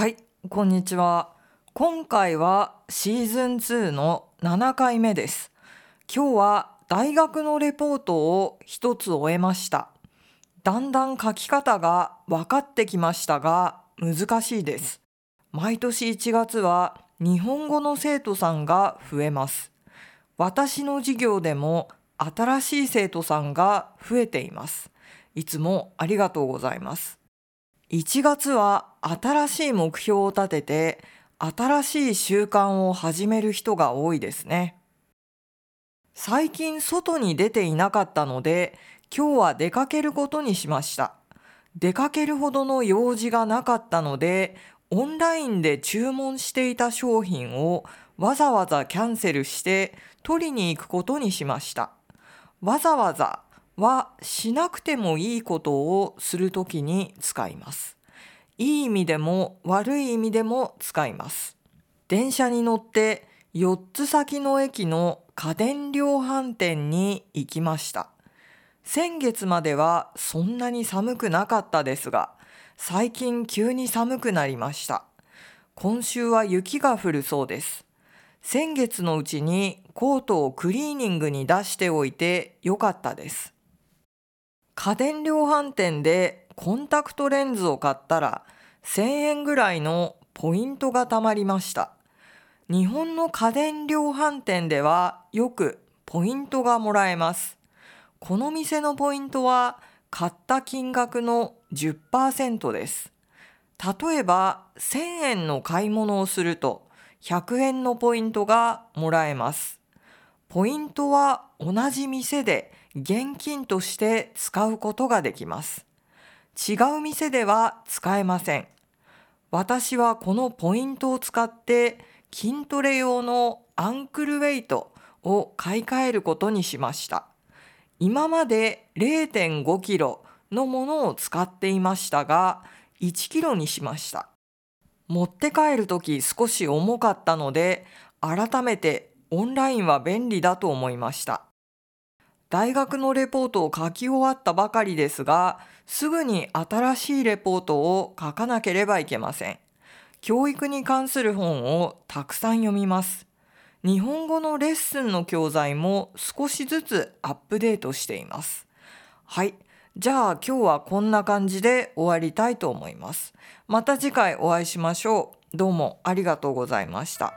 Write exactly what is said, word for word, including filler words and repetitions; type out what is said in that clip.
はい、こんにちは。今回はシーズンツーのななかいめです。今日は大学のレポートを一つ終えました。だんだん書き方が分かってきましたが、難しいです。毎年いちがつは日本語の生徒さんが増えます。私の授業でも新しい生徒さんが増えています。いつもありがとうございます。いちがつは新しい目標を立てて、新しい習慣を始める人が多いですね。最近外に出ていなかったので、今日は出かけることにしました。出かけるほどの用事がなかったので、オンラインで注文していた商品をわざわざキャンセルして取りに行くことにしました。わざわざはしなくてもいいことをするときに使います。いい意味でも悪い意味でも使います。電車に乗ってよっつ先の駅の家電量販店に行きました。先月まではそんなに寒くなかったですが、最近急に寒くなりました。今週は雪が降るそうです。先月のうちにコートをクリーニングに出しておいてよかったです。家電量販店でコンタクトレンズを買ったらせんえんぐらいのポイントがたまりました。日本の家電量販店ではよくポイントがもらえます。この店のポイントは買った金額の じゅっパーセント です。例えばせんえんの買い物をするとひゃくえんのポイントがもらえます。ポイントは同じ店で現金として使うことができます。違う店では使えません。私はこのポイントを使って筋トレ用のアンクルウェイトを買い替えることにしました。今まで れいてんごキロのものを使っていましたが、いちキロにしました。持って帰るとき少し重かったので、改めてオンラインは便利だと思いました。大学のレポートを書き終わったばかりですが、すぐに新しいレポートを書かなければいけません。教育に関する本をたくさん読みます。日本語のレッスンの教材も少しずつアップデートしています。はい、じゃあ今日はこんな感じで終わりたいと思います。また次回お会いしましょう。どうもありがとうございました。